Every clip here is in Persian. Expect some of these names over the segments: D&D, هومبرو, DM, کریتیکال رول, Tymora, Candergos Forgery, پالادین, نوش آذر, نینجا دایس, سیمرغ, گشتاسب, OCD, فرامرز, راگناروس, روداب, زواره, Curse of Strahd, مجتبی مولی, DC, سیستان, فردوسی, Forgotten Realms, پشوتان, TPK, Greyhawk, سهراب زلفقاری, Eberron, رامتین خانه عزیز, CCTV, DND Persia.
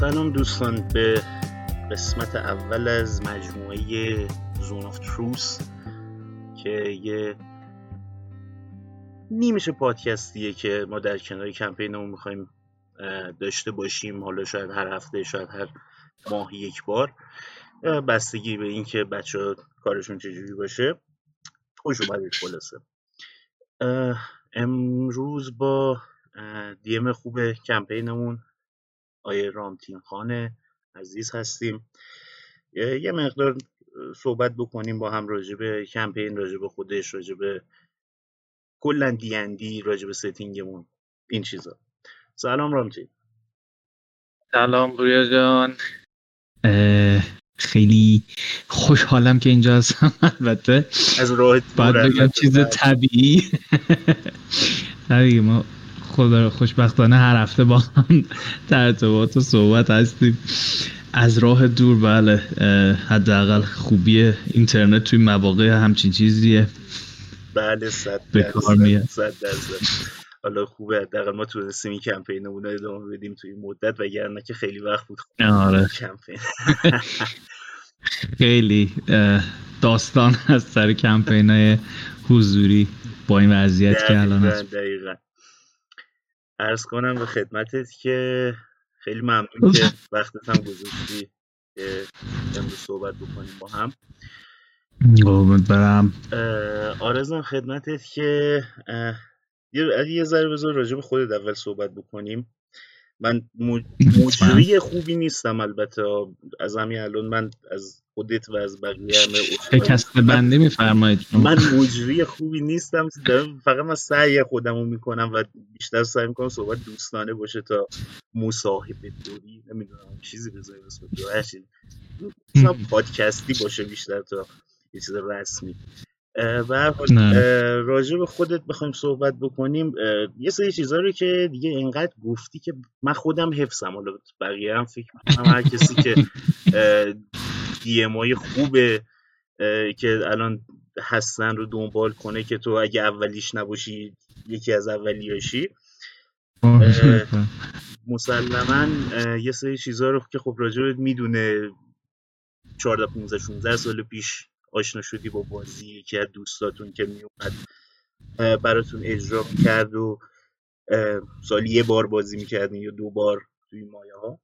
سلام دوستان به قسمت اول از مجموعه زون آف تروث که یه نیمش پادکستیه که ما در کنار کمپینمون میخوایم داشته باشیم، حالا شاید هر هفته شاید هر ماه یک بار، بستگی به این که بچه‌ها کارشون چجوری باشه خوش اومدید. خلاصه امروز با DM خوب کمپینمون آیه رامتین خانه عزیز هستیم، یه مقدار صحبت بکنیم با هم راجع به کمپین، راجع به خودش، راجع به کلا دی‌اند‌دی، راجع به ستینگمون، این چیزا. سلام رامتین. سلام بوریا جان، خیلی خوشحالم که اینجا هستم. البته از راحت بگم چیز طبیعی طبیعی، ما خدا رو خوشبختانه هر هفته با هم در ارتباط و صحبت هستیم از راه دور. بله، حداقل خوبی اینترنت توی مواقع همچین چیزیه. بله 100 درصد. حالا خوبه حداقل ما تونستیم این کمپینمون رو ادامه بدیم توی این مدت، وگرنه که خیلی وقت بود. آره کمپین خیلی داستان از سر کمپینای حضوری با این وضعیت که الان هست. دقیقاً عرض کنم به خدمتت که خیلی ممنون که وقتت هم گذاشتی امروز صحبت بکنیم با هم. قربونت برم. آرزم خدمتت که یه ذره بذار راجع به خودت اول صحبت بکنیم. من مجری خوبی نیستم البته، از همین الان من از خودت و از بقیه همه کسب بنده میفرمایید. من مجری خوبی نیستم، فقط من سعی خودمو میکنم و بیشتر سعی میکنم صحبت دوستانه باشه تا مصاحبه دوری، نمیدونم چیزی بذاری واسه دوریش، مثلا پادکستی باشه بیشتر تا یه چیز رسمی. به هر حال راجع به خودت بخوایم صحبت بکنیم، یه سری چیزا رو که دیگه اینقدر گفتی که من خودم حفظم، حالا بقیه هم فکر می‌کنم هر کسی که دی‌ام‌های خوبه که الان هستن رو دنبال کنه که تو اگه اولیش نباشی یکی از اولیاشی. مسلماً یه سری چیزا رو که خب راجع بهت میدونه 14 15 16 سال پیش آشنا شدی با بازی که از دوستاتون که میومد براتون اجرا میکرد و سالی یه بار بازی میکردین یا دو بار توی مایه ها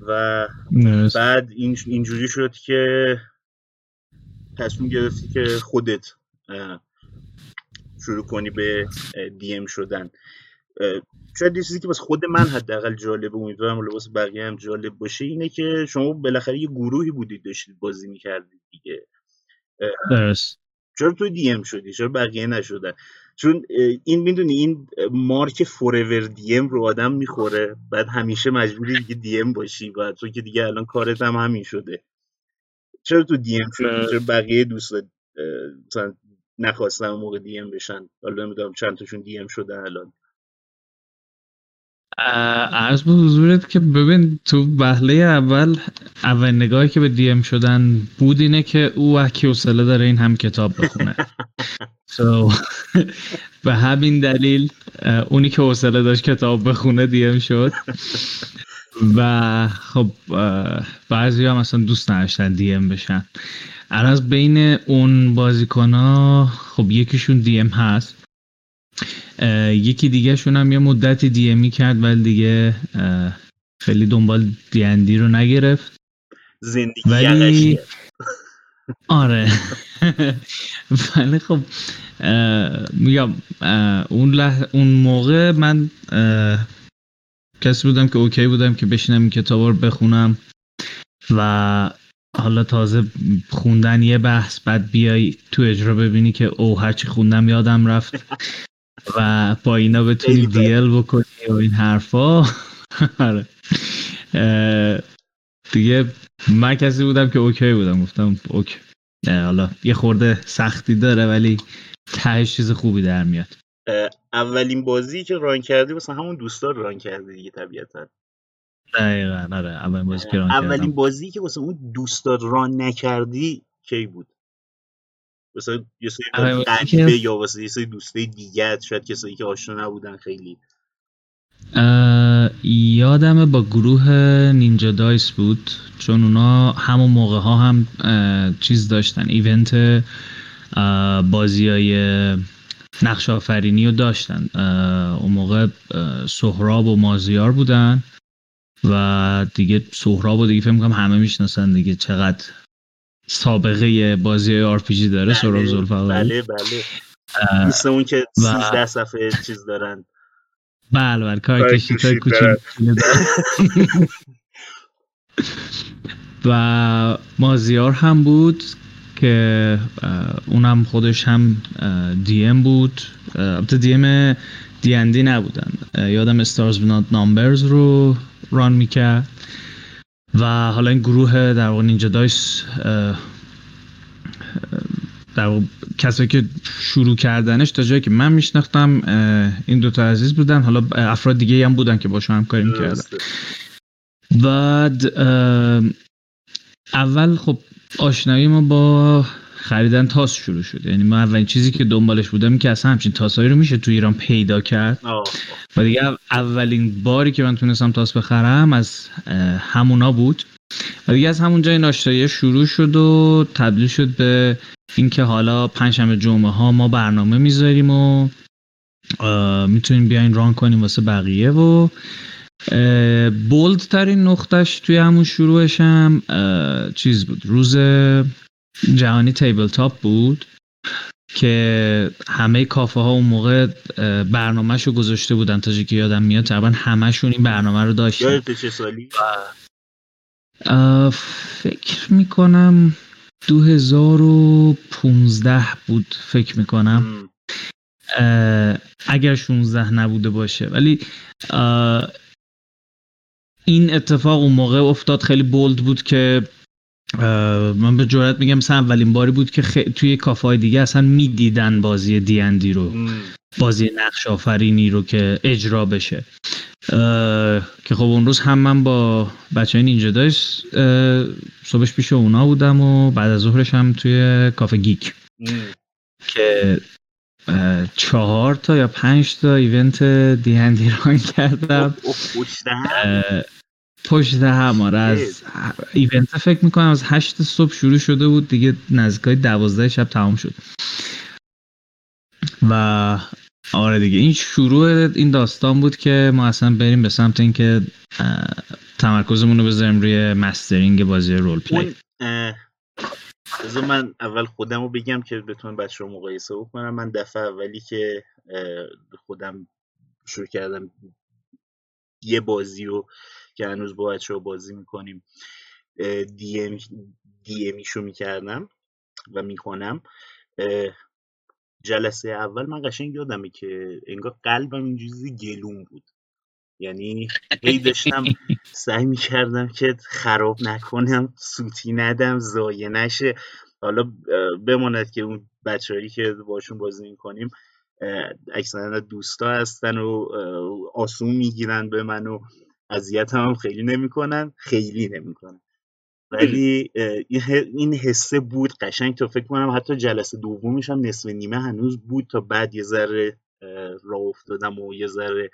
و نرست. بعد اینجوری شد که تصمیم گرفتی که خودت شروع کنی به DM شدن. شاید یه چیزی که بس خود من حداقل جالبه، امیدوارم لباس بقیه هم جالب باشه، اینه که شما بالاخره یه گروهی بودید داشتید بازی میکردید دیگه. درست. چرا تو DM شدی؟ چرا بقیه نشدن؟ چون این میدونی این مارک فوراور DM رو آدم میخوره، بعد همیشه مجبوری دیگه DM باشی و تو که دیگه الان کارت هم همین شده. چرا تو DM شدی؟ چرا بقیه دوستات مثلا نخواستن اون موقع DM بشن؟ حالا نمیدونم چند تاشون DM شدن الان. عرض به حضورت که ببین تو وهله اول نگاهی که به DM شدن بود اینه که او کی حوصله داره این هم کتاب بخونه. به همین دلیل اونی که حوصله داشت کتاب بخونه DM شد و خب بعضی هم اصلا دوست نداشتن DM بشن. عرض بین اون بازیکن ها خب یکیشون DM هست، یکی دیگه شون هم یه مدتی دی‌امی کرد ولی دیگه خیلی دنبال دی‌اند‌دی رو نگرفت، زندگی یقش. آره ولی خب میگم اون موقع من کسی بودم که اوکی بودم که بشینم این کتاب رو بخونم و حالا تازه خوندن یه بحث بعد بیای تو اجرا ببینی که او هرچی خوندم یادم رفت و با اینا بتونی دیل بکنی و این حرفا. دیگه من کسی بودم که اوکی بودم، گفتم اوکی حالا یه خورده سختی داره ولی تهش چیز خوبی در میاد. اولین بازی که ران کردی واسه همون دوستا ران کردی دیگه طبیعتا. دقیقاً آره، اولین بازی که ران کردم. اولین بازی که واسه اون دوستا ران نکردی کی بود؟ مثلا یه سری قنبه یا واسه یه سری دوسته دیگه، شاید کسایی که آشنا نبودن خیلی. یادمه با گروه نینجا دایس بود، چون اونا همون موقع ها هم چیز داشتن، ایونت بازی های نقش آفرینی رو داشتن. اون موقع سهراب و مازیار بودن و دیگه سهراب و دیگه فهم کنم همه میشناسن دیگه، چقدر سابقه بازی های RPG داره سهراب زلفقاری. بله بله، مثل اون که 13 صفحه چیز دارن. بله بله، کارکشی‌های کوچیک و مازیار هم بود که اونم خودش هم DM بود. البته DM DND نبودن، یادم استارز بنات نامبرز رو ران میکرد. و حالا این گروه در واقع نینجا دایس، در واقع کسایی که شروع کردنش تا جایی که من میشناختم این دوتا عزیز بودن، حالا افراد دیگه هم بودن که باشون همکاری میکردن. بعد اول خب آشنایی ما با خریدن تاس شروع شد. یعنی ما اولین چیزی که دنبالش بودم این که اصلا همچین تاسایی رو میشه تو ایران پیدا کرد. و دیگه اولین باری که من تونستم تاس بخرم از همونا بود و دیگه از همون جای ناشتاییه شروع شد و تبدیل شد به اینکه حالا پنجشنبه جمعه ها ما برنامه میذاریم و میتونیم بیاین ران کنیم واسه بقیه. و بولد ترین نقطش توی همون شروعش هم چیز بود، روز جهانی تیبل تاپ بود که همه کافه ها اون موقع برنامه شو گذاشته بودن. تا جایی که یادم میاد تقریبا همه شون این برنامه رو داشتن. یادت چه سالی؟ فکر میکنم 2015 بود، فکر میکنم اگر 16 نبوده باشه. ولی این اتفاق اون موقع افتاد، خیلی بولد بود که من به جرئت میگم مثلا اولین باری بود که توی کافه های دیگه اصلا میدیدن بازی D&D رو، بازی نقش آفرینی رو که اجرا بشه. که خب اون روز هم من با بچه های نینجا دایس صبحش پیش اونا بودم و بعد از ظهرش هم توی کافه گیک که 4 تا یا 5 تا ایونت D&D ران کردم پشت هم. از ایونت فکر میکنم از 8 صبح شروع شده بود، دیگه نزدیکای 12 شب تمام شد. و آره دیگه این شروع این داستان بود که ما اصلا بریم به سمت این که تمرکزمون رو بذاریم روی مسترینگ بازی رول پلی. بذار من اول خودم رو بگم که بتونم بچه رو مقایسه بکنم. من دفعه اولی که خودم شروع کردم یه بازی رو که هنوز با بچه رو بازی میکنیم دیمیشو میکردم و میکنم. جلسه اول من قشنگ یادمه که انگار قلبم اینجوری گلوم بود، یعنی هی داشتم سعی میکردم که خراب نکنم، سوتی ندم، ضایع نشه. حالا بماند که اون بچه‌هایی که باشون بازی میکنیم اکثرا دوستا هستن و آسون میگیرن به من و اذیت هم خیلی نمیکنن، خیلی نمیکنن. ولی این حسه بود قشنگ تا فکر کنم حتی جلسه دومیش هم نصف نیمه هنوز بود تا بعد یه ذره راه افتادم و یه ذره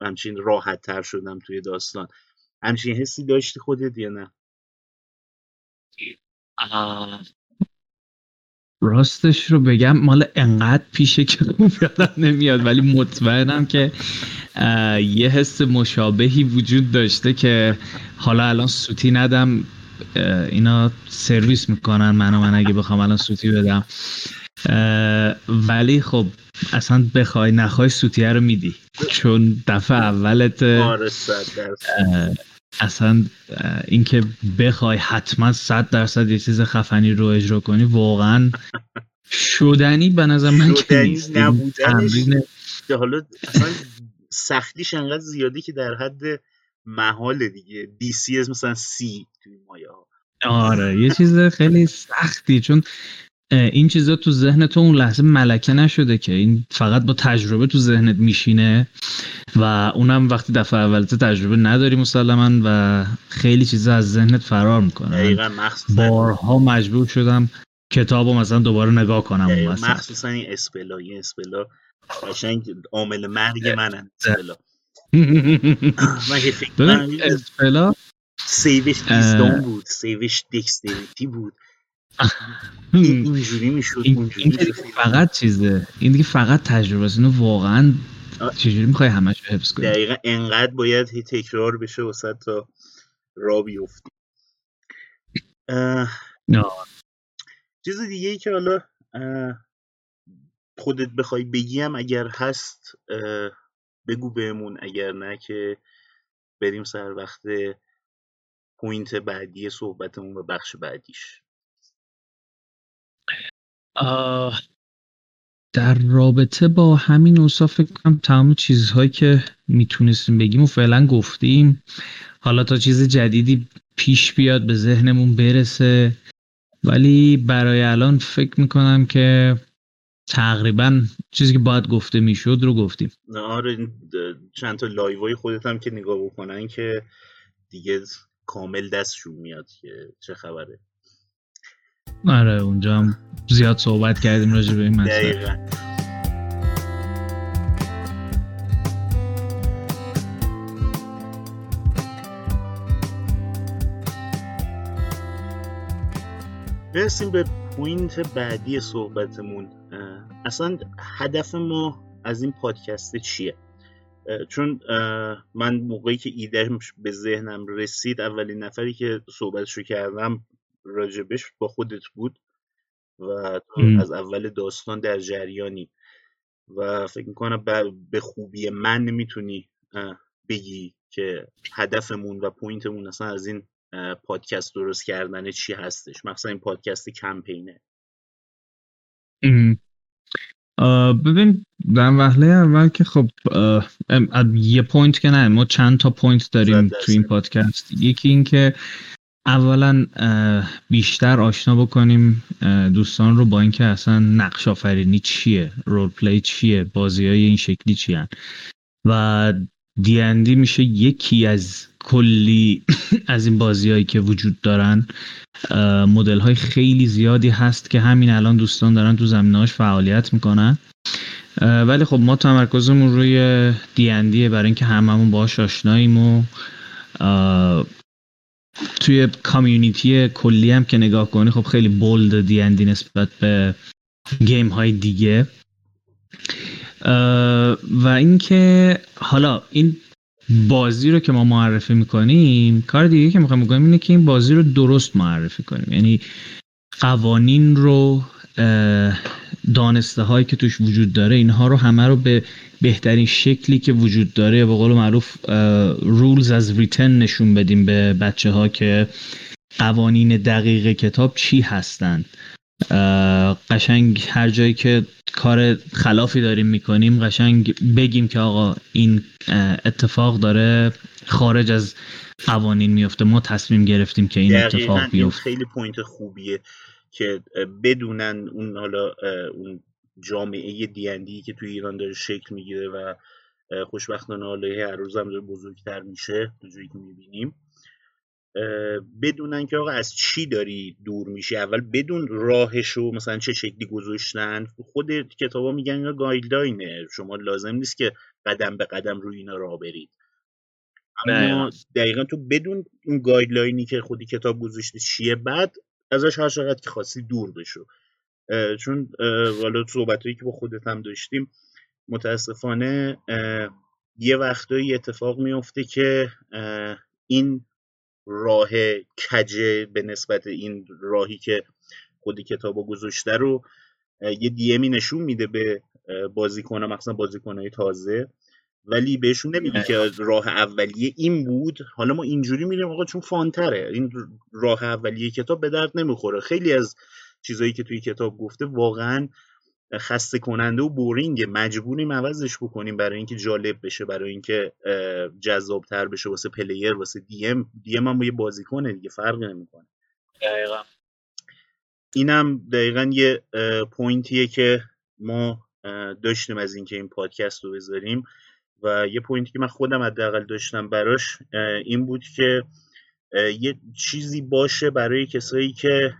همچین راحت تر شدم توی داستان. همچین حسی داشتی خودت یا نه؟ راستش رو بگم مال انقدر پیشه که یادم نمیاد، ولی مطمئنم که یه حس مشابهی وجود داشته که حالا الان سوتی ندم، اینا سرویس میکنن منو، من اگه بخوام الان سوتی بدم، ولی خب اصلا بخوای نخوای سوتیه رو میدی، چون دفعه اولت اصلا اینکه بخوای حتما 100% یه چیز خفنی رو اجرا کنی واقعا شدنی به نظر من که نیست. حالا اصلا سختیش انقدر زیادی که در حد محال دیگه، DC از مثلا C توی مایه ها. آره یه چیز خیلی سختی، چون این چیزا تو ذهن تو اون لحظه ملکه نشده که، این فقط با تجربه تو ذهنت میشینه و اونم وقتی دفعه اولت تجربه نداری مسلماً و خیلی چیزا از ذهنت فرار میکنه. بارها مجبور شدم کتابو مثلا دوباره نگاه کنم، مثلا مخصوصا این اسپلا قشنگ عامل مرگ منم اصطلاح. من که فکر اصطلاح سیوش 20 بود، سیوش دکستریتی بود. اینجوری میشد، اونجوری فقط چیزه. این دیگه فقط تجربه است. اینو واقعا چجوری میخوای همش رو حفظ کنی؟ دقیقاً انقدر باید هی تکرار بشه وسط تا را بیفتی. نه. چیز دیگه ای که حالا خودت بخوای بگیم اگر هست بگو بهمون، اگر نه که بریم سر وقت پوینت بعدی صحبتمون و بخش بعدیش. در رابطه با همین اوصاف فکر کنم تمام چیزهایی که میتونستیم بگیم و فعلا گفتیم. حالا تا چیز جدیدی پیش بیاد به ذهنمون برسه، ولی برای الان فکر میکنم که تقریبا چیزی که باید گفته میشد رو گفتیم. آره، چند تا لایوهای خودت هم که نگاه بکنن که دیگه کامل دستشون میاد که چه خبره. آره، اونجا هم زیاد صحبت کردیم راجع به این مسئله. دقیقاً. برسیم به پوینت بعدی صحبتمون. اصلا هدف ما از این پادکست چیه؟ چون من موقعی که ایده‌م به ذهنم رسید، اولین نفری که صحبتشو کردم راجبش با خودت بود و از اول داستان در جریانی و فکر میکنم به خوبی من میتونی بگی که هدفمون و پوینتمون اصلا از این پادکست درست کردن چی هستش، مثلا این پادکست کمپینه. ببین در وهله اول که خب یه پوینت که نه، ما چند تا پوینت داریم تو این پادکست. یکی این که اولا بیشتر آشنا بکنیم دوستان رو با اینکه اصلا نقش آفرینی چیه، رول پلی چیه، بازی‌های این شکلی چیان و D&D میشه یکی از کلی از این بازی‌هایی که وجود دارن. مدل‌های خیلی زیادی هست که همین الان دوستان دارن تو زمینه‌اش فعالیت میکنن، ولی خب ما تمرکزمون روی D&D برای اینکه هممون باهاش آشناییم و توی کامیونیتی کلی هم که نگاه کنی خب خیلی بولد D&D نسبت به گیم های دیگه. و اینکه حالا این بازی رو که ما معرفی میکنیم، کار دیگه که میخوایم بکنیم اینه که این بازی رو درست معرفی کنیم، یعنی قوانین رو، دانسته هایی که توش وجود داره، اینها رو همه رو به بهترین شکلی که وجود داره به قول معروف rules as written نشون بدیم به بچه ها که قوانین دقیق کتاب چی هستن. قشنگ هر جایی که کار خلافی داریم میکنیم قشنگ بگیم که آقا این اتفاق داره خارج از قوانین میفته، ما تصمیم گرفتیم که این اتفاق بیفته. خیلی پوینت خوبیه که بدونن اون حالا اون جامعه D&D که توی ایران داره شکل میگیره و خوشبختانه حالا هر روز هم داره بزرگتر میشه، تو جایی که میبینیم بدونن که آقا از چی داری دور میشه. اول بدون راهشو مثلا چه شکلی گذاشتن. خود کتابا میگن اینا گایدلاینه، شما لازم نیست که قدم به قدم روی اینا راه برید، اما دقیقا تو بدون اون گایدلاینی که خودی کتاب گذاشته چیه، بعد ازش هر چقدر که خواستی دور بشو. چون والا صحبتایی که با خودت هم داشتیم، متاسفانه یه وقتایی اتفاق میفته که این راه کجه به نسبت این راهی که خود کتابو گذاشته رو یه دیمی نشون میده به بازیکن‌ها، مثلا بازیکن‌های تازه، ولی بهشون نمیگه که راه اولیه این بود، حالا ما اینجوری میریم آقا چون فانتره. این راه اولیه کتاب به درد نمیخوره. خیلی از چیزایی که توی کتاب گفته واقعا خسته کننده و بورینگه، مجبوریم عوضش بکنیم برای اینکه جالب بشه، برای اینکه جذابتر بشه واسه پلیر، واسه دی ام هم یه بازیکنه دیگه، فرقی نمیکنه. دقیقاً اینم دقیقاً یه پوینتیه که ما داشتیم از اینکه این پادکست رو بذاریم. و یه پوینتی که من خودم حداقل داشتم براش این بود که یه چیزی باشه برای کسایی که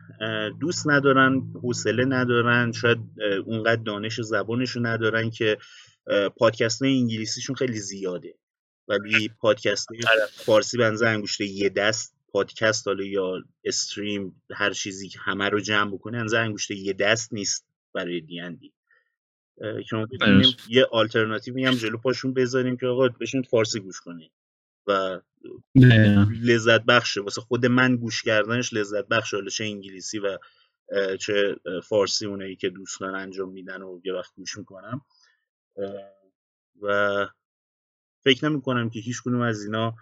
دوست ندارن، حوصله ندارن، شاید اونقدر دانش زبانشو ندارن که پادکست‌های انگلیسیشون خیلی زیاده ولی پادکست‌های فارسی بنزه انگشت یه دست پادکست حالا یا استریم هر چیزی که همه رو جمع بکنه انزه انگشت یه دست نیست برای دی‌اندی که یه آلترناتیوی هم جلو پاشون بذاریم که آقا بشین فارسی گوش کنین و لذت بخشه، واسه خود من گوش کردنش لذت بخشه، حالا چه انگلیسی و چه فارسی اونایی که دوستان انجام میدن و یه وقت گوش میکنم و فکر نمی کنم که هیچ کدوم از اینا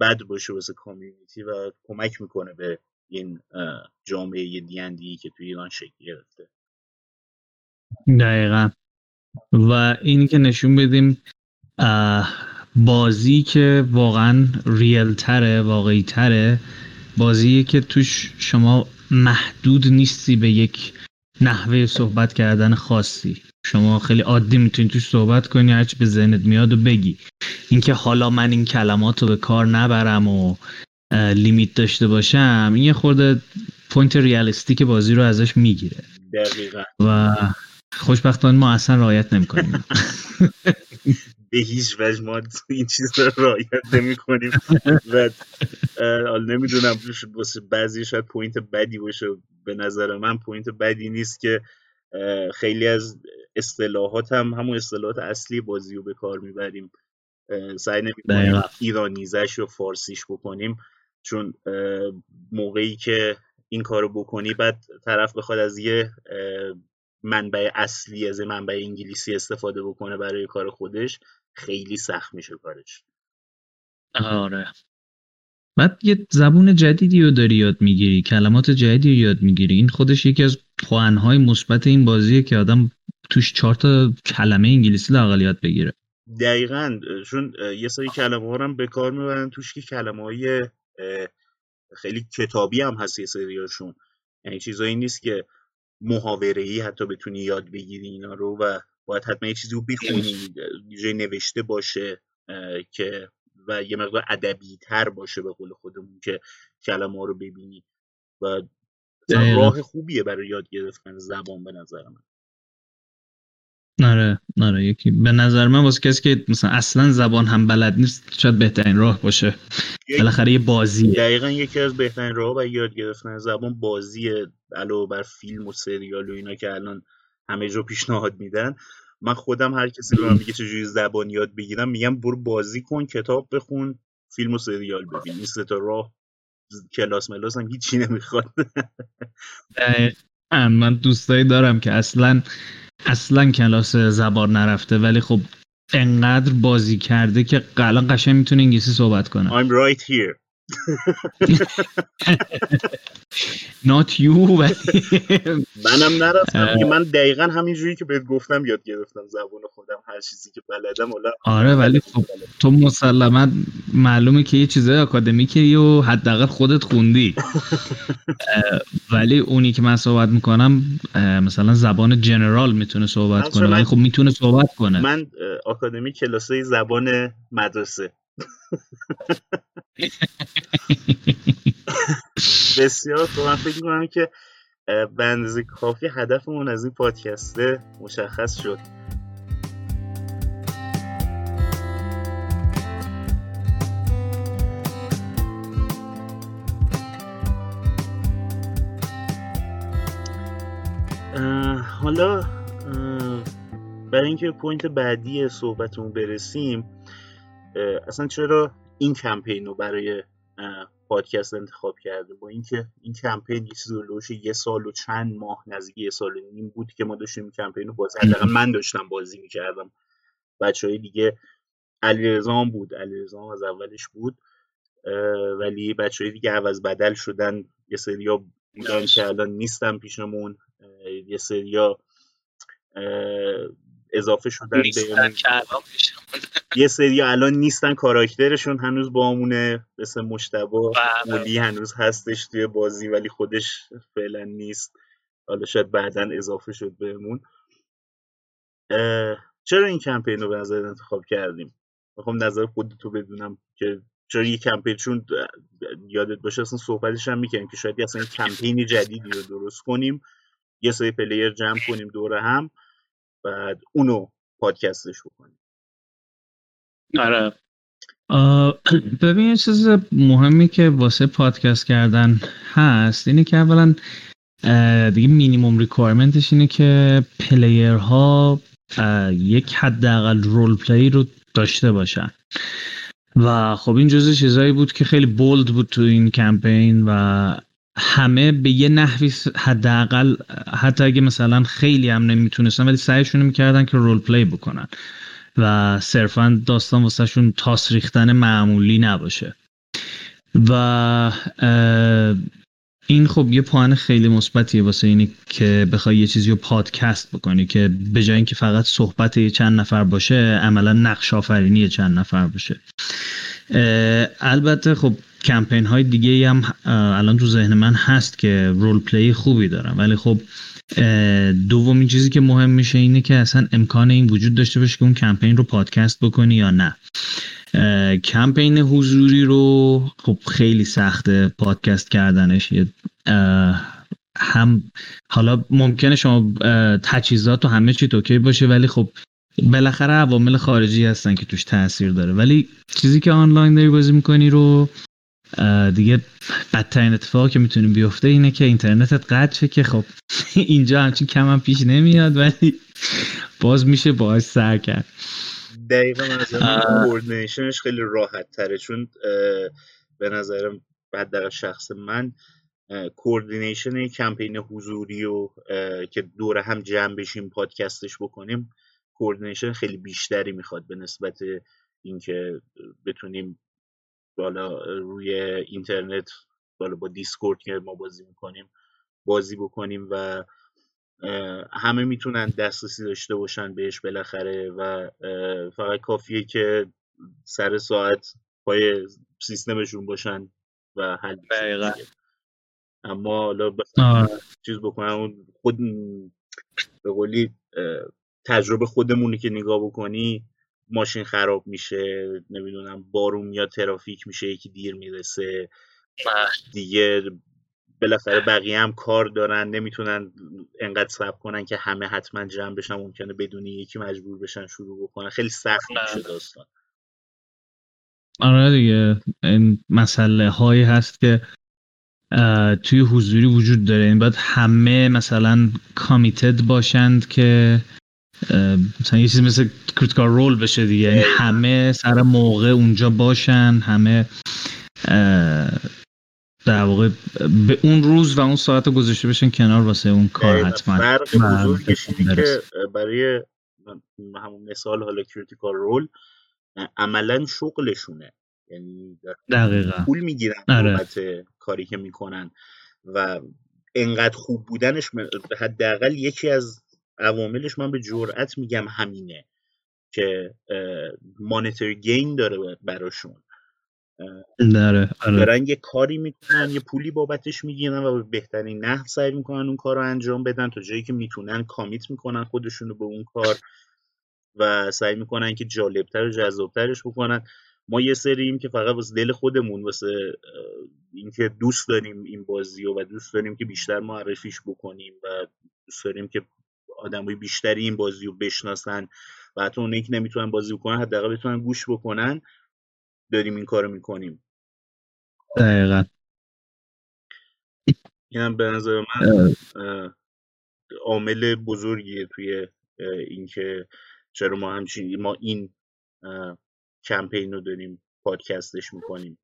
بد باشه واسه کامیونیتی و کمک میکنه به این جامعه دی‌اندی که توی ایران شکل گرفته. دقیقا. و این که نشون بدیم بازی که واقعا ریل تره، واقعی تره، بازیه که توش شما محدود نیستی به یک نحوه صحبت کردن خاصی، شما خیلی عادی میتونی توش صحبت کنی، هرچی به ذهنت میاد و بگی. اینکه حالا من این کلمات رو به کار نبرم و لیمیت داشته باشم، این یه خورده پوینت ریالیستیک بازی رو ازش میگیره. دقیقا. و خوشبختانه ما اصلا رعایت نمی‌کنیم. به هیچ وجه ما این چیز رو رعایت نمی‌کنیم و نمیدونم بعضی شاید پوینت بدی باشه، به نظر من پوینت بدی نیست که خیلی از اصطلاحات هم همون اصطلاحات اصلی بازی رو به کار میبریم، سعی نمی‌کنیم ایرانیزش و فارسیش بکنیم، چون موقعی که این کارو بکنی بعد طرف بخواد از یه منبع اصلی، از منبع انگلیسی استفاده بکنه برای کار خودش، خیلی سخت میشه کارش. آره. بعد یه زبون جدیدی رو داری یاد میگیری، کلمات جدیدی رو یاد میگیری، این خودش یکی از پوانهای مثبت این بازیه که آدم توش 4 تا کلمه انگلیسی لااقل یاد بگیره. دقیقاً، چون یه سری کلمه‌ها رو هم به کار میبرن توش که کلمه‌های خیلی کتابی هم هست یه سریاشون، یعنی چیزایی نیست که محاوره‌ای حتی بتونی یاد بگیری اینا رو و باید حتما یه چیزی رو بخونی، یه نوشته باشه که و یه مقدار ادبی تر باشه به قول خودمون که کلمه‌ها رو ببینی و راه خوبیه برای یاد گرفتن زبان به نظر من. نره یکی به نظر من واسه کسی که مثلا اصلا زبان هم بلد نیست شاید بهترین راه باشه. بالاخره یه بازیه. دقیقاً یکی از بهترین راه‌ها برای یاد گرفتن زبان بازیه، علاوه بر فیلم و سریال و اینا که الان همه جا پیشنهاد میدن. من خودم هر کسی رو میگه چجوری زبان یاد بگیرم میگم برو بازی کن، کتاب بخون، فیلم و سریال ببین. این 3 تا راه کلاس ملاس هم هیچی نمیخواد. من دوستایی دارم که اصلا کلاس زبان نرفته ولی خب انقدر بازی کرده که الان قشنگ میتونه انگلیسی صحبت کنه. I'm right here. Not you. منم نرفتم که من دقیقاً همینجوری که بهت گفتم یاد گرفتم زبان خودم، هر چیزی که بلدم حالا. آره ولی خب تو مسلماً معلومه که یه چیزای آکادمیکه و حداقل خودت خوندی. ولی اونی که من صحبت میکنم مثلا زبان جنرال میتونه صحبت کنه ولی خب میتونه صحبت کنه. من آکادمی کلاسای زبان مدرسه. بسیار خوب. من فکر می‌کنم که به اندازه کافی هدفمون از این پادکسته مشخص شد. حالا برای اینکه پوینت بعدی صحبتمون برسیم، اصلا چرا این کمپین رو برای پادکست انتخاب کرده، با اینکه این کمپین یه چیز رو یه سال و چند ماه، نزدیک 1.5 سال بود که ما داشتیم کمپین رو بازی کردیم، من داشتم بازی می‌کردم، بچه‌های دیگه علیرضا از اولش بود ولی بچه‌های دیگه عوض بدل شدن، یه سری‌ها بودن که الان نیستن پیشمون، یه سری‌ها اضافه شدن بهمون، یه سری الان نیستن، کاراکترشون هنوز با همونه، مثل مجتبی مولی هنوز هستش توی بازی ولی خودش فعلا نیست، حالا شاید بعداً اضافه شد بهمون. چرا این کمپین رو به نظر انتخاب کردیم؟ میخوام نظر خودتو بدونم که چرا یه کمپینشون یادت باشه اصلا صحبتش هم میکنیم که شاید اصلا کمپینی جدیدی رو درست کنیم، یه سری پلیر جمع کنیم دوره هم، بعد اونو پادکستش بکنیم. آره ببین یه چیز مهمی که واسه پادکست کردن هست اینه که اولا دیگه مینیمم ریکوایرمنتش اینه که پلیرها یک حداقل رول پلی رو داشته باشن و خب این جزء چیزایی بود که خیلی بولد بود تو این کمپین و همه به یه نحوی حداقل حتی اگه مثلا خیلی هم نمیتونستن ولی سعیشون میکردن که رول پلی بکنن و صرفا داستان واسه شون تاس ریختن معمولی نباشه و این خب یه پوان خیلی مثبتیه واسه اینی که بخوای یه چیزی رو پادکست بکنی که به جای اینکه فقط صحبت یه چند نفر باشه عملا نقش آفرینی یه چند نفر باشه. البته خب کمپین های دیگه هم الان تو ذهن من هست که رول پلی خوبی دارن ولی خب دومین چیزی که مهم میشه اینه که اصلا امکان این وجود داشته باشه که اون کمپین رو پادکست بکنی یا نه. کمپین حضوری رو خب خیلی سخته پادکست کردنش، هم حالا ممکنه شما تجهیزات و همه چی اوکی باشه ولی خب بالاخره عوامل خارجی هستن که توش تاثیر داره، ولی چیزی که آنلاین داری بازی میکنی رو دیگه بدترین اتفاقی که میتونیم بیفته اینه که اینترنتت قطع شه که خب اینجا همچین کم هم پیش نمیاد ولی باز میشه باهاش سر کرد. دقیقا من از همین کوردینیشنش خیلی راحت تره چون به نظرم حداقل شخص من کوردینیشن یک کمپین حضوری و که دوره هم جمع بشیم پادکستش بکنیم کوردینیشن خیلی بیشتری میخواد به نسبت اینکه بتونیم بالا روی اینترنت بالا با دیسکورد که ما بازی میکنیم بازی بکنیم و همه میتونن دسترسی داشته باشن بهش بالاخره و فقط کافیه که سر ساعت پای سیستمشون باشن و حل بشه. اما حالا چیز بکنم خود به قولی تجربه خودمونی که نگاه بکنی ماشین خراب میشه، نمیدونم بارون میاد، ترافیک میشه، یکی دیر میرسه دیگه، بالاخره بقیه هم کار دارن نمیتونن انقدر صبر کنن که همه حتما جمع بشن، ممکنه بدونی یکی مجبور بشن شروع بکنن، خیلی سخت میشه داستان. آره دیگه این مسئله هایی هست که توی حضوری وجود داره، این باید همه مثلا کامیتد باشند که مثلا یه چیزی مثل کریتیکال رول بشه دیگه، یعنی همه سر موقع اونجا باشن، همه در واقع به اون روز و اون ساعت گذاشته بشن کنار واسه اون کار. حتما فرق بزرگش اینه که برای همون مثال حالا کریتیکال رول عملا شغلشونه، یعنی دقیقاً پول میگیرن بابت کاری که میکنن و انقدر خوب بودنش حداقل یکی از عواملش من به جرئت میگم همینه که مانیتور گین داره براشون، دارن یه کاری میکنن یه پولی بابتش میگیرن و به بهترین نحو سعی میکنن اون کار رو انجام بدن، تا جایی که میتونن کامیت میکنن خودشونو به اون کار و سعی میکنن که جالبتر و جذابترش بکنن. ما یه سریم که فقط واسه دل خودمون، واسه اینکه دوست داریم این بازی و دوست داریم که بیشتر معرفیش بکنیم و دوست داریم که آدمای بیشتری این بازی رو بشناسن و حتی اونایی که نمیتونن بازی بکنن حداقل بتونن گوش بکنن، داریم این کارو میکنیم. دقیقاً اینم به نظر من عامل بزرگیه توی اینکه چرا ما همچین ما این کمپین رو داریم پادکستش میکنیم،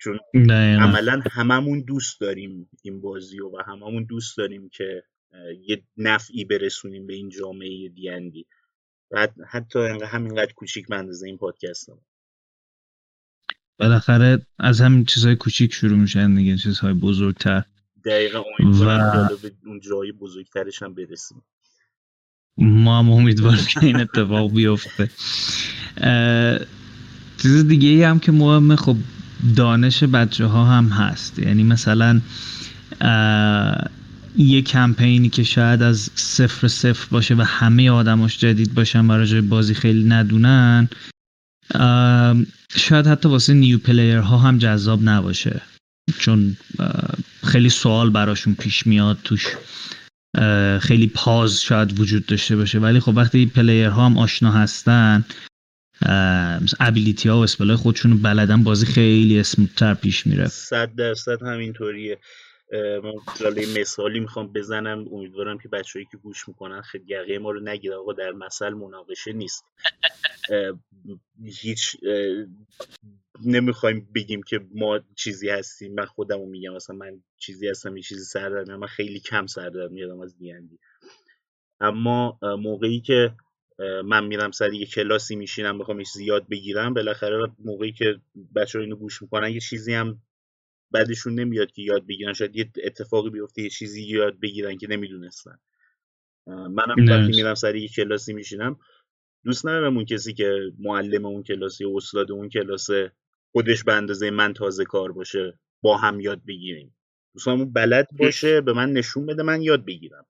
چون عملاً هممون دوست داریم این بازی رو و هممون دوست داریم که یه نفعی برسونیم به این جامعه دیندی و حتی همینقدر کوچیک به اندازه این پادکست هم. بالاخره از همین چیزهای کوچیک شروع میشن دیگه، چیزهای بزرگتر. دقیقا امیدوارم که به اون جایی بزرگترش هم برسیم. ما هم امیدوارم که این اتفاق بیفته. چیز دیگه هم که مهمه خب دانش بچه ها هم هست، یعنی مثلا یه کمپینی که شاید از 0-0 باشه و همه آدماش جدید باشن و راجع بازی خیلی ندونن شاید حتی واسه نیو پلیر ها هم جذاب نباشه چون خیلی سوال براشون پیش میاد توش، خیلی پاز شاید وجود داشته باشه. ولی خب وقتی پلیر ها هم آشنا هستن ابیلیتی ها و اسپلای خودشونو بلدن، بازی خیلی اسموتر پیش میره. 100% همینطوریه. من مثالی میخوام بزنم، امیدوارم که بچه‌هایی که گوش میکنن خیلی یقه ما رو نگیرن. آقا در مثل مناقشه نیست، هیچ نمیخوایم بگیم که ما چیزی هستیم. من خودم رو میگم، مثلا من چیزی هستم، یه چیزی سردرم. من خیلی کم سردرم میادم از دی‌اندی، اما موقعی که من میرم سر یه کلاسی میشینم بخوام یه چیزی یاد بگیرم، بالاخره موقعی که بچه‌ها اینو گوش میکنن یه چیزی هم بعدشون نمیاد که یاد بگیرن. شاید یه اتفاقی بیفته یه چیزی یاد بگیرن که نمیدونستن. منم وقتی میرم سر یه کلاسی میشینم، دوست ندارم اون کسی که معلم اون کلاس یا استاد اون کلاس خودش به اندازه من تازه کار باشه، با هم یاد بگیریم. دوستام اون بلد باشه به من نشون بده، من یاد بگیرم.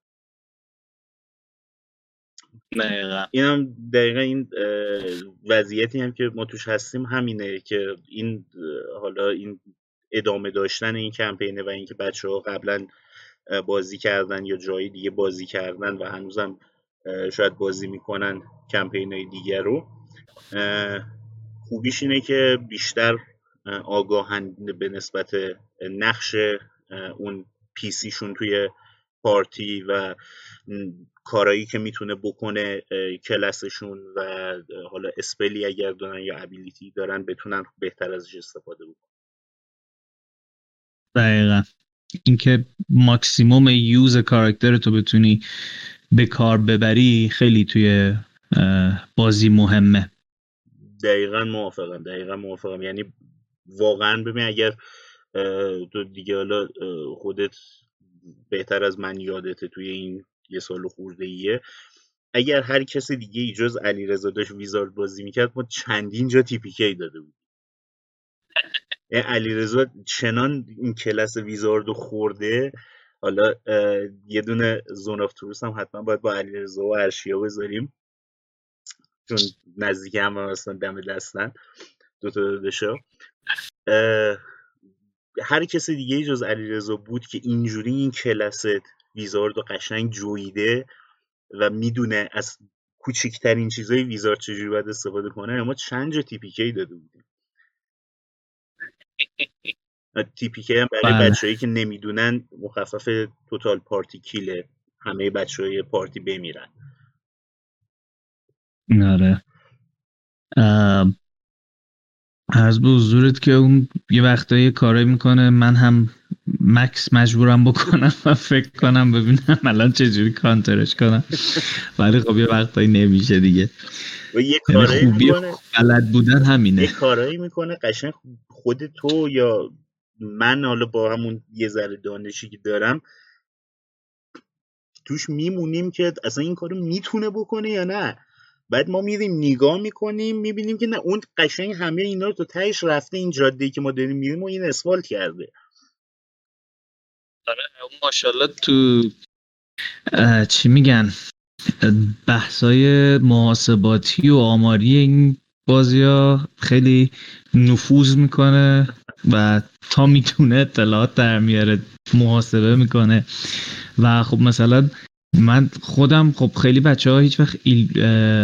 دقیقا اینم دقیقا این وضعیتی هم که ما توش هستیم همینه که این حالا این ادامه داشتن این کمپینه و اینکه بچه‌ها قبلا بازی کردن یا جای دیگه بازی کردن و هنوزم شاید بازی میکنن کمپینای دیگه رو، خوبیش اینه که بیشتر آگاهند به نسبت نقش اون پیسیشون توی پارتی و کارایی که میتونه بکنه کلاسشون و حالا اسپلی اگر دارن یا ابیلیتی دارن بتونن بهتر ازش استفاده بکنن. دقیقا اینکه ماکسیموم یوز کاراکتر تو بتونی به کار ببری خیلی توی بازی مهمه. دقیقا موافقم، دقیقا موافقم. یعنی واقعا ببین اگر تو دیگه حالا خودت بهتر از من یادته توی این یه سال خورده ایه، اگر هر کسی دیگه ای جز علیرضا داشت ویزارد بازی میکرد ما چندین جا TPK داده بود. علیرضا چنان این کلاس ویزاردو خورده. حالا یه دونه زون آف تروس هم حتما باید با علیرضا و ارشیا بذاریم چون نزدیک هم اصلا دم دستن دوتا دادشا. هر کسی دیگه ای جز علیرضا بود که اینجوری این کلاس ویزاردو قشنگ جویده و میدونه از کوچکترین چیزای ویزارد چجوری باید استفاده کنه. ما چند جا TPK داده بودیم. TPK هم برای بچه‌هایی که نمیدونن مخفف توتال پارتی کیله، همه بچه‌های پارتی بمیرن. آره. عرض به حضورت که اون یه وقتایی کارایی میکنه من هم مکس مجبورم بکنم و فکر کنم ببینم الان چجوری کانترش کنم، ولی خب یه وقتایی نمیشه دیگه. و یه کارایی میکنه بلد بودن همینه، یه کارایی میکنه قشنگ خود تو یا من حالا با همون یه ذره دانشی که دارم توش میمونیم که اصلا این کارو میتونه بکنه یا نه. بعد ما میریم نگاه میکنیم میبینیم که نه اون قشنگ همه اینا رو تو تهش رفته این جاده‌ای که ما داریم میریم و این اسفالت کرده. آره ماشاءالله. تو چی میگن بحثای محاسباتی و آماری این بازی‌ها خیلی نفوذ میکنه و تا میتونه اطلاعات در میاره، محاسبه میکنه. و خب مثلا من خودم خب خیلی بچه‌ها هیچ وقت یه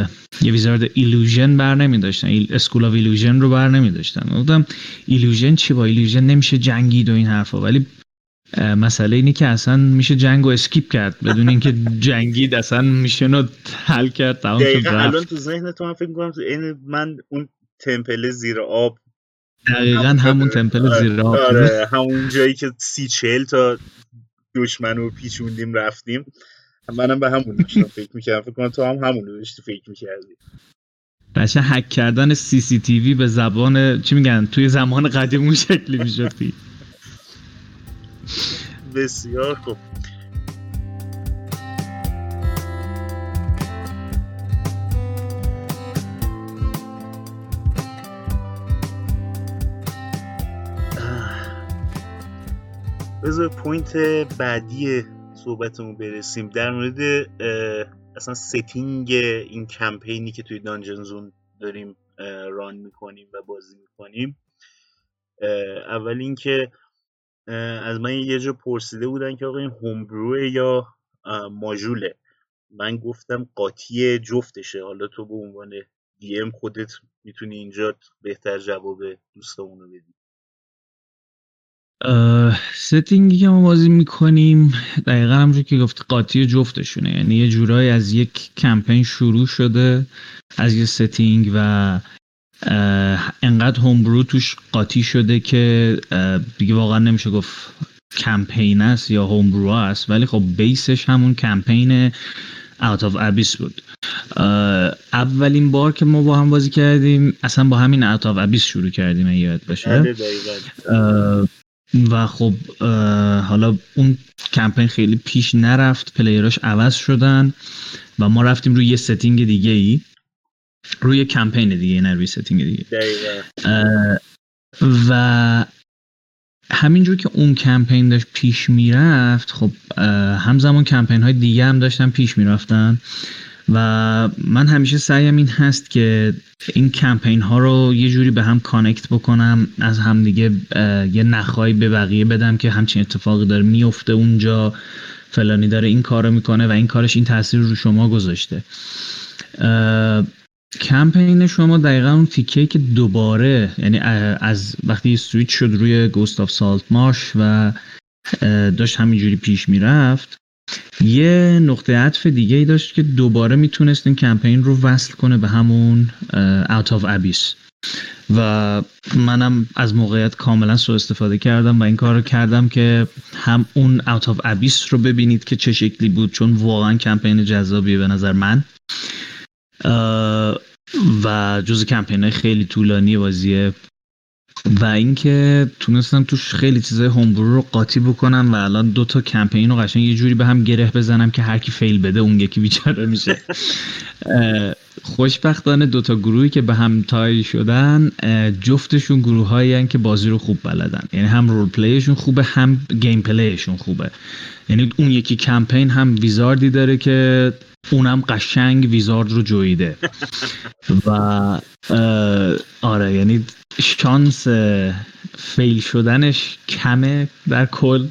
ویزارد ایلوژن بر نمی‌داشتن، اسکول آف ایلوژن رو بر نمی‌داشتن. گفتم ایلوژن چی، با ایلوژن نمیشه جنگید و این حرفا، ولی مسئله اینه که اصلا میشه جنگو اسکیپ کرد بدون اینکه جنگید، اصلا میشه نو حل کرد. تمام شد. الان تو ذهن تو من فکر می‌کنم این من اون تمپل زیر آب، دقیقاً همون تمپل زیر آب، آره همون جایی که 30-40 تا دشمنو پیچوندیم رفتیم. منم به همون داشتم فکر می‌کردم، فکر کنم تو هم همون رو داشتی فکر می‌کردی. قشنگ هک کردن CCTV به زبان چی میگن توی زمان قدیم اون شکلی می‌شدی. بسیار خوب. بذار پوینت بعدی صحبتمون برسیم در مورد اصلا ستینگ این کمپینی که توی دانجن زون داریم ران میکنیم و بازی میکنیم. اول اینکه از من یه جا پرسیده بودن که آقا این هومبروه یا ماژوله، من گفتم قاطی جفتشه. حالا تو به عنوان DM خودت میتونی اینجا بهتر جواب دوستامونو بدی. ستینگی که ما بازی میکنیم دقیقا همونجور که گفت قاطی جفتشونه، یعنی یه جورایی از یک کمپین شروع شده از یه ستینگ و انقدر هومبرو توش قاطی شده که دیگه واقعا نمیشه گفت کمپین است یا هومبرو است، ولی خب بیسش همون کمپین Out of Abyss بود. اولین بار که ما با هم بازی کردیم اصلا با همین Out of Abyss شروع کردیم اگه یاد باشه. و خب حالا اون کمپین خیلی پیش نرفت، پلیراش عوض شدن و ما رفتیم روی یه ستینگ دیگه ای، روی کمپین دیگه، نه روی ستینگ دیگه. و همینجور که اون کمپین داشت پیش میرفت، خب همزمان کمپین های دیگه هم داشتن پیش میرفتن و من همیشه سعیم این هست که این کمپین ها رو یه جوری به هم کانکت بکنم، از هم دیگه یه نخایی به بقیه بدم که همچین اتفاقی داره میفته اونجا، فلانی داره این کارو میکنه و این کارش این تاثیر رو شما گذاشته. کمپین شما دقیقا اون تیکه‌ای که دوباره، یعنی از وقتی سویچ شد روی گوست آف سالت مارش و داشت همینجوری پیش میرفت، یه نقطه عطف دیگه ای داشت که دوباره میتونست این کمپین رو وصل کنه به همون Out of Abyss و منم از موقعیت کاملا سوء استفاده کردم و این کار رو کردم که هم اون Out of Abyss رو ببینید که چه شکلی بود، چون واقعا کمپین جذابیه به نظر من و جز کمپین‌های خیلی طولانی بازیه. و اینکه تونستم توش خیلی چیزای هومبرو رو قاطی بکنم و الان دو تا کمپین رو قشنگ یه جوری به هم گره بزنم که هر کی فیل بده اون یکی بیچاره میشه. خوشبختانه دو تا گروهی که به هم تایی شدن جفتشون گروهایی هستن که بازی رو خوب بلدن، یعنی هم رول پلیشون خوبه هم گیم پلیشون خوبه. یعنی اون یکی کمپین هم ویزاردی داره که اونم قشنگ ویزارد رو جویده و آره، یعنی شانس فیل شدنش کمه در کل.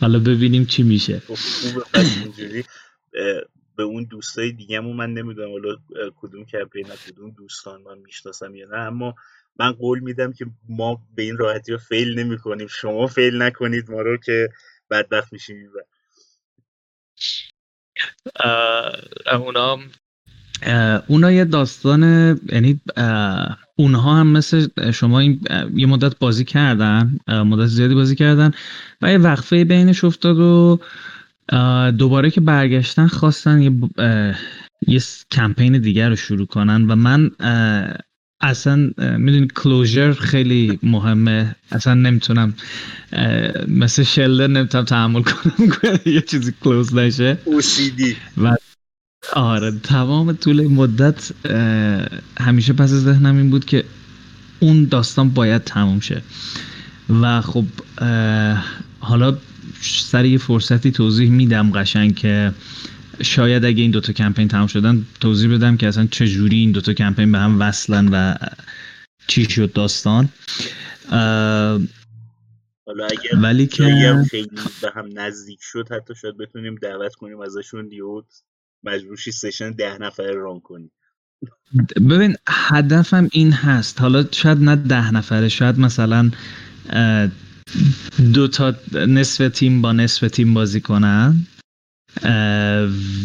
حالا ببینیم چی میشه. به اون دوستای دیگه‌مون، من نمیدونم حالا کدوم کمپین کدوم دوستان من میشناسم یا نه، اما من قول میدم که ما به این راحتی ها فیل نمی کنیم. شما فیل نکنید ما رو که بدبخت میشیم. و اونا یه داستانه، یعنی اونها هم مثل شما یه مدت بازی کردن، مدت زیادی بازی کردن و یه وقفه بینش افتاد و دوباره که برگشتن خواستن یه کمپین دیگر رو شروع کنن و من اصلا میدونی کلوزر خیلی مهمه، اصلا نمیتونم مثل شلدر نمیتونم تحمل کنم یه چیزی کلوز نشه، OCD. و آره تمام طول مدت همیشه پس ذهنم این بود که اون داستان باید تموم شه و خب حالا سر یه فرصتی توضیح میدم قشنگ که شاید اگه این دوتا کمپین تمام شدن توضیح بدم که اصلا چجوری این دوتا کمپین به هم وصلن و چی شد داستان. حالا ولی که خیلی به هم نزدیک شد حتی شاید بتونیم دعوت کنیم ازشون، دیوت مجبورشی سشن 10 نفره ران کنیم. ببین هدفم این هست، حالا شاید نه 10 نفره، شاید مثلا 2 تا نصف تیم با نصف تیم بازی کنن،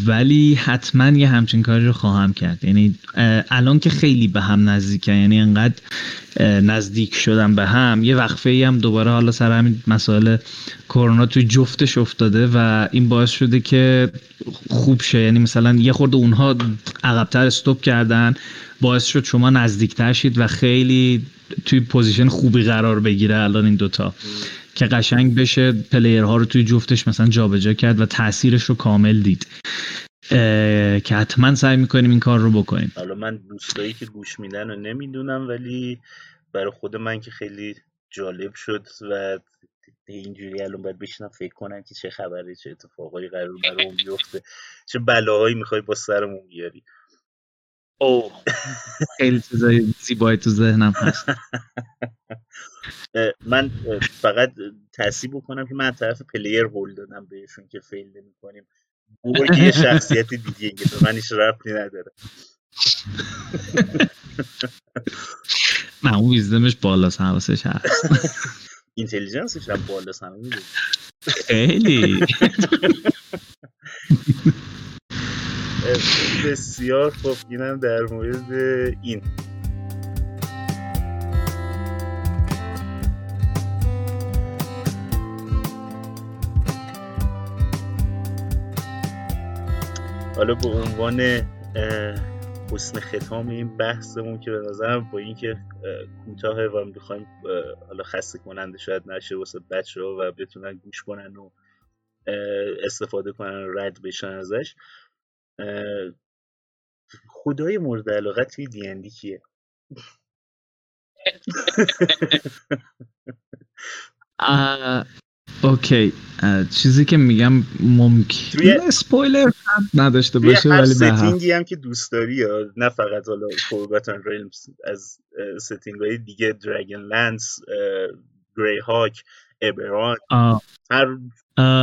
ولی حتما یه همچین کاری رو خواهم کرد. یعنی الان که خیلی به هم نزدیکه، یعنی انقدر نزدیک شدم به هم، یه وقفه ای هم دوباره حالا سر همین مسائل کرونا توی جفتش افتاده و این باعث شده که خوب شه. یعنی مثلا یه خورده اونها عقب‌تر استوب کردن، باعث شد شما نزدیک‌تر شید و خیلی توی پوزیشن خوبی قرار بگیره الان این دوتا که قشنگ بشه پلیرها رو توی جفتش مثلا جابجا کرد و تاثیرش رو کامل دید که حتما سعی میکنیم این کار رو بکنیم. حالا من دوستایی که گوش میدن رو نمیدونم، ولی برای خود من که خیلی جالب شد و اینجوری الان باید بشینم فکر کنم که چه خبره، چه اتفاقایی قرار برام بیفته، چه بلاهایی میخوای با سرمون بیاری. او خیلی چیزای زیبایی تو ذهنم هست. من فقط تصحیح بکنم که من طرف پلیر هول دادم بهشون که فیل نمی‌کنیم. برگ یه شخصیت دیگه که به من هیچ ربطی نداره. نه اون ویزدمش بالاست، حواسش هست. اینتلیجنسش هم بالاست، همه میدونی. خیلی. بسیار خوب، اینم در مورد این. حالا به عنوان حسن ختام این بحثمون که به نظرم با این که کوتاهه و میخوایم حالا خسته کننده شاید نشه واسه بچه‌ها و بتونن گوش کنن و استفاده کنن و رد بشن ازش، خدای مورد علاقه توی دی‌اندی کیه؟ اوکی، چیزی که میگم ممکنه اسپویلر نداشته باشه ولی به هر ستینگی هم که دوست داری، نه فقط حالا Forgotten Realms، از ستینگ‌های دیگه Dragonlance، Greyhawk، Eberron، هر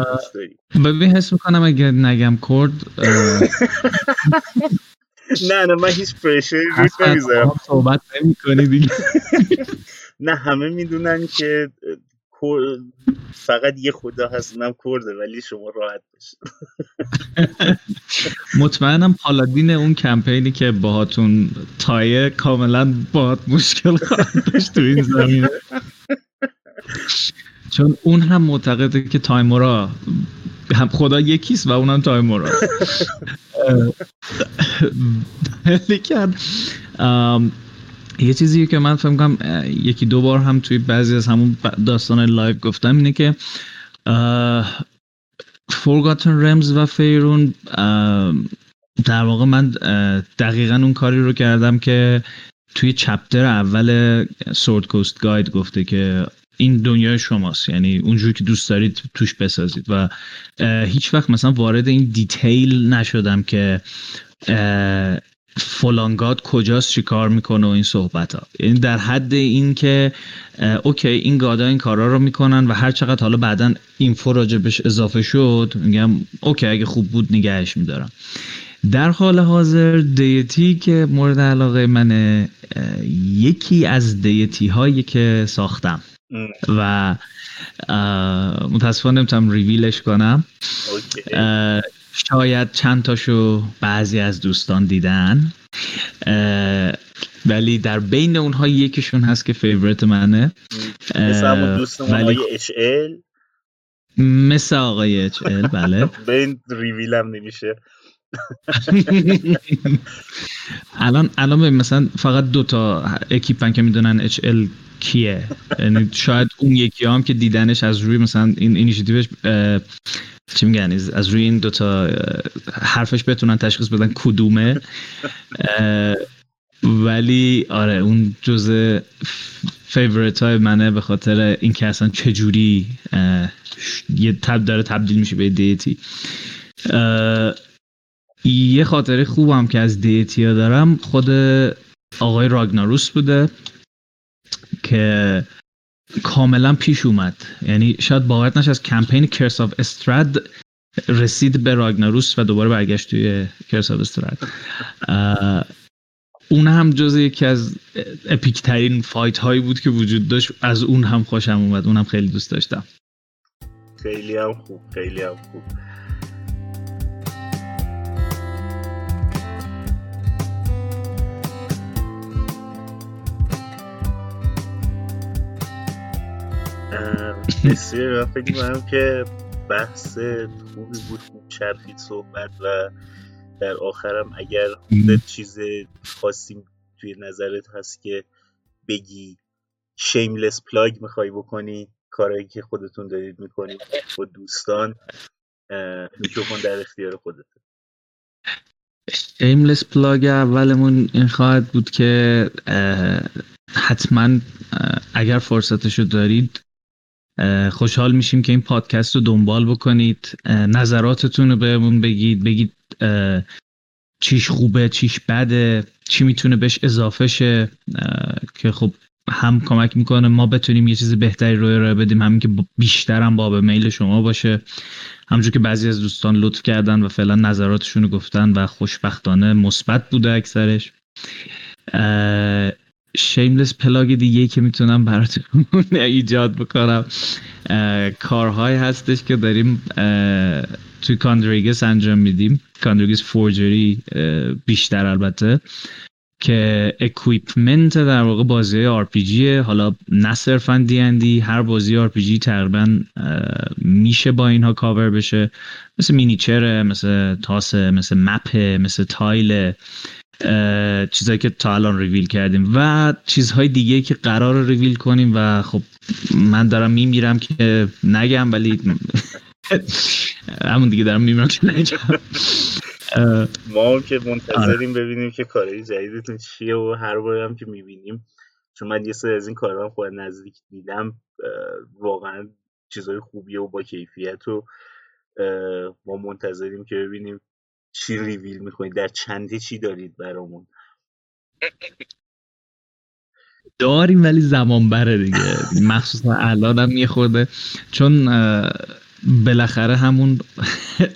دوست داری. ببین حس میکنم اگه نگم کرد نه من هیچ پرشری روش نمیذارم، صحبت نمی‌کنی دیگه. نه همه میدونن که فقط یه خدا هست اونم کرده، ولی شما راحت باشید. مطمئنم پالادین اون کمپینی که باهاتون تایه کاملا باهات مشکل خواهد داشت تو این زمینه، چون اون هم معتقده که تایمورا هم خدا یکیست و اونم تایمورا. لیکن یه چیزی که من فهم کنم یکی دو بار هم توی بعضی از همون داستان لایو گفتم اینه که Forgotten Realms و فیرون در واقع من دقیقاً اون کاری رو کردم که توی چپتر اول Swordcoast گاید گفته که این دنیای شماست، یعنی اونجوری که دوست دارید توش بسازید، و هیچ وقت مثلا وارد این دیتیل نشدم که فلانگاد کجاست چی کار میکنه و این صحبت ها، یعنی در حد این که اوکی این گادا این کارا رو میکنن و هر چقدر حالا بعدن اینفو راجبش اضافه شد میگم اوکی اگه خوب بود نگهش میدارم. در حال حاضر دیتی که مورد علاقه منه یکی از دیتی هایی که ساختم و متاسفانه نمیتونم ریویلش کنم، شاید چند تاشو بعضی از دوستان دیدن، ولی در بین اونها یکیشون هست که فیوریت منه، مثل همون دوستمون آقای HL، مثل آقای HL بله. بین ریویل هم نمیشه. الان به مثلا فقط دوتا اکیپن که میدونن HL کیه، یعنی شاید اون یکی هم که دیدنش از روی مثلا این اینیشیتیوش چی میگن از روی این دوتا حرفش بتونن تشخیص بدن کدومه، ولی آره اون جزء فیوریت های منه به خاطر اینکه اصلا چجوری یه تب داره تبدیل میشه به دیتی. یه خاطره خوبم که از دیتی ها دارم خود آقای راگناروس بوده که کاملا پیش اومد، یعنی شاید باورت نشه از کمپین Curse of Strahd رسید به راگناروس و دوباره برگشت توی Curse of Strahd. اون هم جز یکی از اپیک ترین فایت هایی بود که وجود داشت، از اون هم خوشم اومد، اون هم خیلی دوست داشتم. خیلی هم خوب، خیلی هم خوب. بسیار فکر می‌کنم که بحث خوبی بود، خوب چرخید صحبت و در آخرم اگر خودت چیز خاصی توی نظرت هست که بگی، شیملس پلاگ می‌خوای بکنی، کارهایی که خودتون دارید می‌کنید با دوستان، میکروفون در اختیار خودت. شیملس پلاگ اولمون این خواهد بود که حتما اگر فرصتشو دارید خوشحال میشیم که این پادکست رو دنبال بکنید، نظراتتون رو بهمون بگید، چیش خوبه، چیش بده، چی میتونه بهش اضافه شه که خب هم کمک میکنه ما بتونیم یه چیز بهتری رو ارائه بدیم، همین که بیشتر هم باب میل شما باشه. همونجور که بعضی از دوستان لطف کردن و فعلا نظراتشون رو گفتن و خوشبختانه مثبت بوده اکثرش. شیملس پلاگ دیگه که میتونم براتون ایجاد بکنم کارهای هستش که داریم توی کاندرگس انجام میدیم، کاندرگس فورجری بیشتر البته، که اکویپمنت در واقع بازی های RPGه، حالا نه صرفاً D&D، هر بازی RPG تقریباً میشه با اینها کاور بشه، مثل مینیچره، مثل تاسه، مثل مپه، مثل تایله، چیزایی که تا الان ریویل کردیم و چیزهای دیگه که قرار ریویل کنیم و خب من دارم میمیرم که نگم، ولی همون دیگه دارم میمیرم که نگم. ما که منتظریم ببینیم که کارهای جدیدتون چیه و هر بار هم که میبینیم، چون من یه سری از این کارها هم خودم نزدیک دیدم، واقعا چیزهای خوبیه و با کیفیت، و ما منتظریم که ببینیم چی ریویل میکنید، در چنده چی دارید برامون. داریم ولی زمان بره دیگه، مخصوصا الان هم میخورده، چون بالاخره همون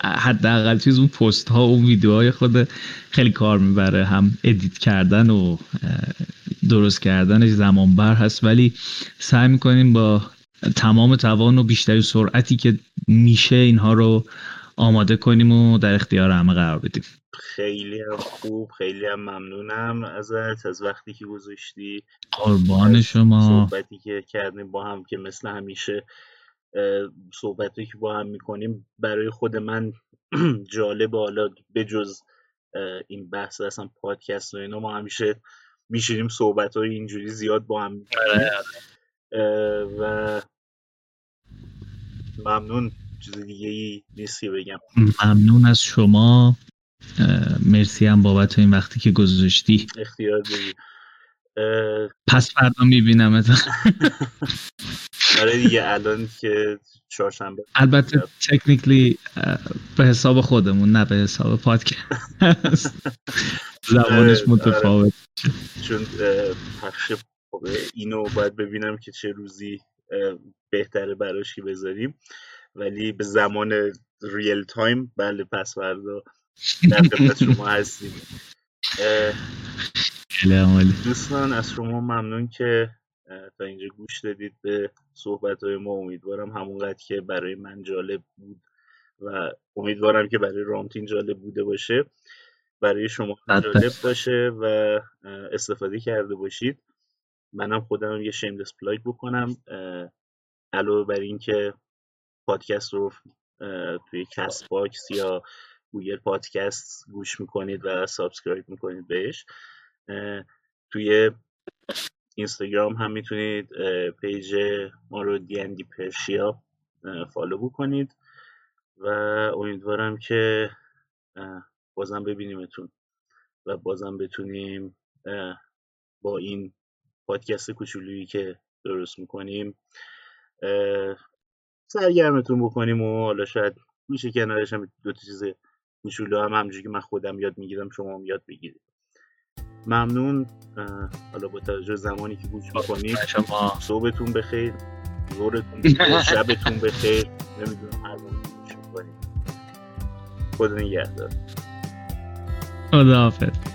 حداقل چیز اون پست ها و ویدیوهای خود خیلی کار میبره، هم ادیت کردن و درست کردنش زمان بر هست، ولی سعی میکنیم با تمام توان و بیشترین سرعتی که میشه اینها رو آماده کنیم و در اختیار همه قرار بدیم. خیلی خوب، خیلی هم ممنونم ازت، از وقتی که گذاشتی. قربان شما. صحبتی که کردیم با هم که مثل همیشه صحبتی که با هم میکنیم برای خود من جالب، حالا بجز این بحث اصلا پادکست و اینا ما همیشه میشینیم صحبت های اینجوری زیاد با هم میکنیم و ممنون، چیز دیگه ای نیست که بگم. ممنون از شما، مرسی هم بابت این وقتی که گذاشتی. اختیار داری. پس فردا میبینم اتون. آره دیگه الان که چهارشنبه، البته تکنیکلی به حساب خودمون نه به حساب پادکست زبانش متفاوت، چون پخش اینو باید ببینم که چه روزی بهتره براش که بذاریم، ولی به زمان ریل تایم بله پس فردا در خدمت شما هستیم. دوستان از شما ممنون که تا اینجا گوش دادید به صحبت‌های ما. امیدوارم همونقدر که برای من جالب بود و امیدوارم که برای رامتین جالب بوده باشه، برای شما جالب باشه و استفاده کرده باشید. منم خودم یه شیملس پلاگ بکنم، علاوه بر این که پادکست رو توی کست باکس یا گوگل پادکست گوش میکنید و سابسکرایب میکنید بهش، توی اینستاگرام هم میتونید پیج ما رو DND Persia فالو بکنید و امیدوارم که بازم ببینیمتون و بازم بتونیم با این پادکست کوچولویی که درست میکنیم سرگرمتون بکنیم و حالا شاید میشه کنارش هم دو تا چیز کوچولو هم همونجوری که من خودم یاد میگیرم شما هم یاد بگیرید. ممنون. حالا با توجه زمانی که گوش میکنید، صبحتون بخیر، زورتون بخیر، شبتون بخیر، نمیدونم هر موقع گوش میکنید. خدا نگهدار. خداحافظ.